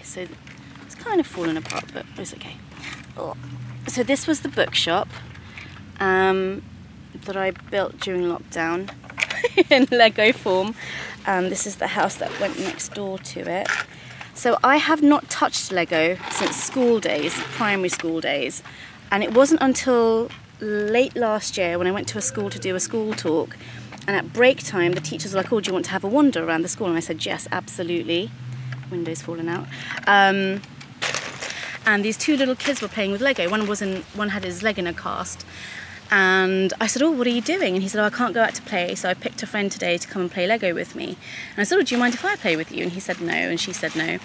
Calais, so it's kind of fallen apart, but it's okay. So this was the bookshop that I built during lockdown in Lego form. This is the house that went next door to it. So I have not touched Lego since school days, primary school days, and it wasn't until late last year when I went to a school to do a school talk, and at break time the teachers were like, oh, do you want to have a wander around the school? And I said, yes, absolutely. Window's fallen out. And these two little kids were playing with Lego. One had his leg in a cast. And I said, oh, what are you doing? And he said, oh, I can't go out to play, so I picked a friend today to come and play Lego with me. And I said, oh, do you mind if I play with you? And he said no, and she said no.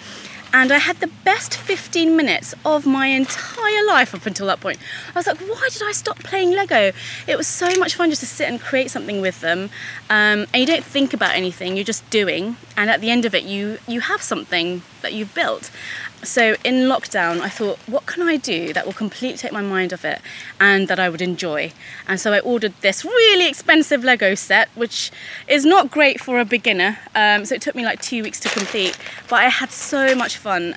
And I had the best 15 minutes of my entire life up until that point. I was like, why did I stop playing Lego? It was so much fun just to sit and create something with them. And you don't think about anything, you're just doing. And at the end of it, you have something that you've built. So in lockdown, I thought, what can I do that will completely take my mind off it and that I would enjoy? And so I ordered this really expensive Lego set, which is not great for a beginner. So it took me like 2 weeks to complete, but I had so much fun.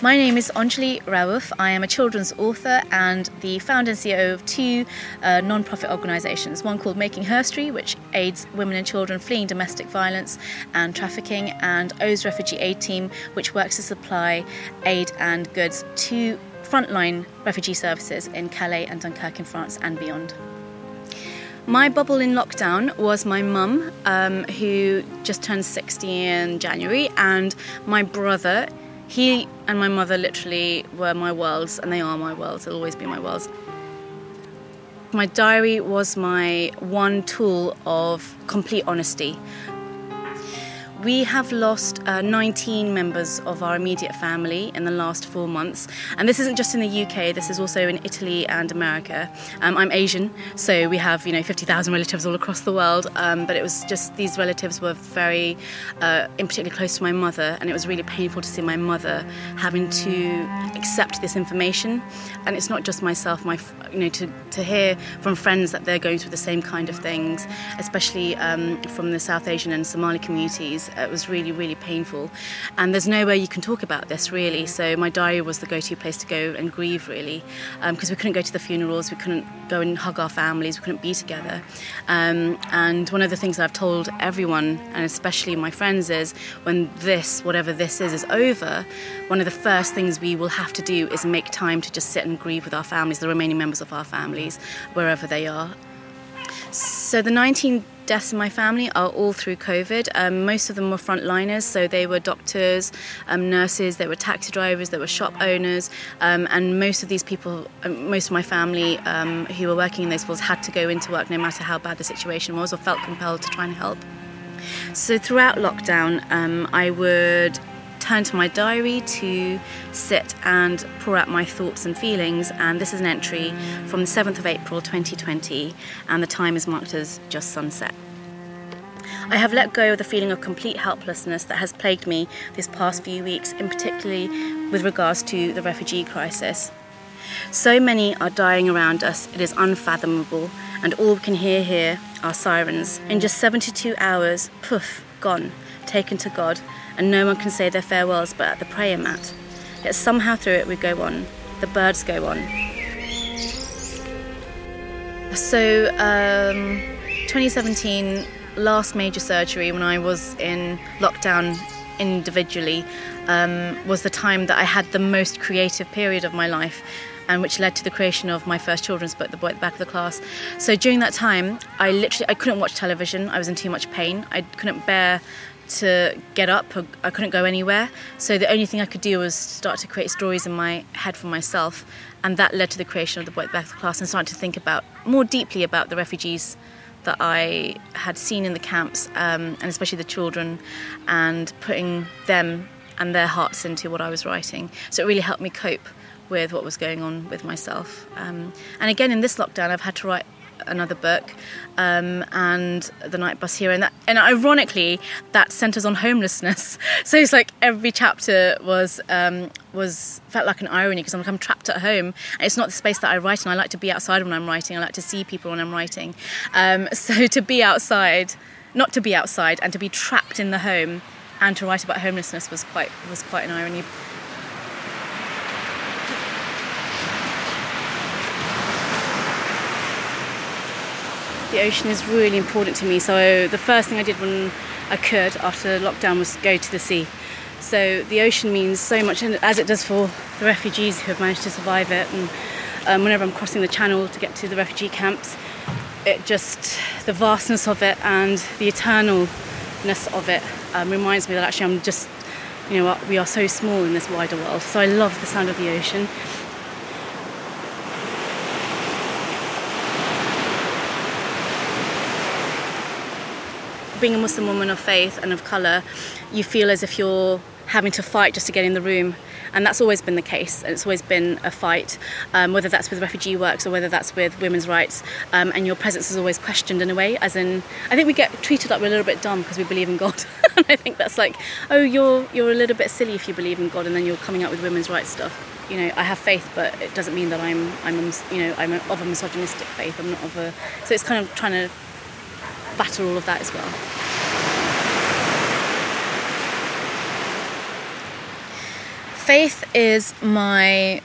My name is Onjali Rauf. I am a children's author and the founder and CEO of two non-profit organisations, one called Making Herstory, which aids women and children fleeing domestic violence and trafficking, and O's Refugee Aid Team, which works to supply aid and goods to frontline refugee services in Calais and Dunkirk in France and beyond. My bubble in lockdown was my mum, who just turned 60 in January, and my brother. He and my mother literally were my worlds, and they are my worlds, they'll always be my worlds. My diary was my one tool of complete honesty. We have lost 19 members of our immediate family in the last 4 months. And this isn't just in the UK, this is also in Italy and America. I'm Asian, so we have 50,000 relatives all across the world. But it was just, these relatives were very, in particular, close to my mother. And it was really painful to see my mother having to accept this information. And it's not just myself, to hear from friends that they're going through the same kind of things, especially from the South Asian and Somali communities. It was really, really painful, and there's nowhere you can talk about this really. So my diary was the go-to place to go and grieve really, because we couldn't go to the funerals, we couldn't go and hug our families, we couldn't be together. And one of the things that I've told everyone, and especially my friends, is when this, whatever this is over, one of the first things we will have to do is make time to just sit and grieve with our families, the remaining members of our families, wherever they are. So the 19 deaths in my family are all through COVID. Most of them were frontliners, so they were doctors, nurses, they were taxi drivers, they were shop owners, and most of these people, most of my family who were working in those fields had to go into work no matter how bad the situation was, or felt compelled to try and help. So throughout lockdown, I would turn to my diary to sit and pour out my thoughts and feelings, and this is an entry from the 7th of April 2020, and the time is marked as just sunset. I have let go of the feeling of complete helplessness that has plagued me these past few weeks, in particularly with regards to the refugee crisis. So many are dying around us, it is unfathomable, and all we can hear here are sirens. In just 72 hours, poof, gone, taken to God, and no one can say their farewells but at the prayer mat. Yet somehow through it we go on. The birds go on. So, 2017, last major surgery when I was in lockdown individually, was the time that I had the most creative period of my life, and which led to the creation of my first children's book, The Boy at the Back of the Class. So during that time, I couldn't watch television. I was in too much pain. I couldn't bear to get up, I couldn't go anywhere, so the only thing I could do was start to create stories in my head for myself, and that led to the creation of The Boy at the Back of the Class, and started to think about more deeply about the refugees that I had seen in the camps, and especially the children, and putting them and their hearts into what I was writing. So it really helped me cope with what was going on with myself. And again, in this lockdown, I've had to write another book, and The Night Bus Hero, and ironically that centres on homelessness. So it's like every chapter felt like an irony, because I'm trapped at home, and it's not the space that I write in. I like to be outside when I'm writing, I like to see people when I'm writing, so to be outside, not to be outside, and to be trapped in the home and to write about homelessness was quite an irony. The ocean is really important to me, so the first thing I did when I could after lockdown was go to the sea. So the ocean means so much, as it does for the refugees who have managed to survive it. And whenever I'm crossing the channel to get to the refugee camps, it just, the vastness of it and the eternalness of it reminds me that actually I'm just, you know, we are so small in this wider world. So I love the sound of the ocean. Being a Muslim woman of faith and of colour, you feel as if you're having to fight just to get in the room, and that's always been the case, and it's always been a fight, whether that's with refugee works or whether that's with women's rights, and your presence is always questioned in a way, as in, I think we get treated like we're a little bit dumb because we believe in God, and I think that's like, oh, you're a little bit silly if you believe in God, and then you're coming out with women's rights stuff. You know, I have faith, but it doesn't mean that I'm of a misogynistic faith. I'm not of a, so it's kind of trying to battle all of that as well. Faith is my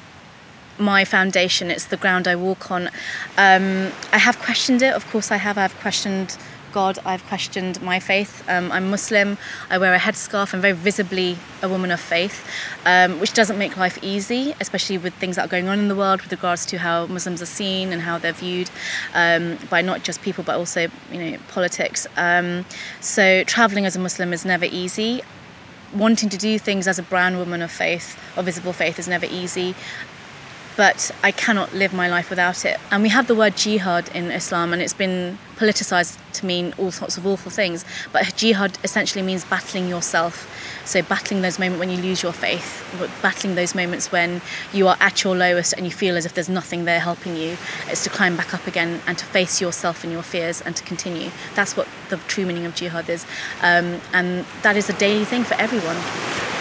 foundation. It's the ground I walk on. I have questioned it, of course I have. I've questioned God, I've questioned my faith. I'm Muslim, I wear a headscarf, I'm very visibly a woman of faith, which doesn't make life easy, especially with things that are going on in the world with regards to how Muslims are seen and how they're viewed by not just people but also, you know, politics. So travelling as a Muslim is never easy. Wanting to do things as a brown woman of faith or visible faith is never easy. But I cannot live my life without it. And we have the word jihad in Islam, and it's been politicised to mean all sorts of awful things. But jihad essentially means battling yourself. So battling those moments when you lose your faith, battling those moments when you are at your lowest and you feel as if there's nothing there helping you. It's to climb back up again and to face yourself and your fears and to continue. That's what the true meaning of jihad is. And that is a daily thing for everyone.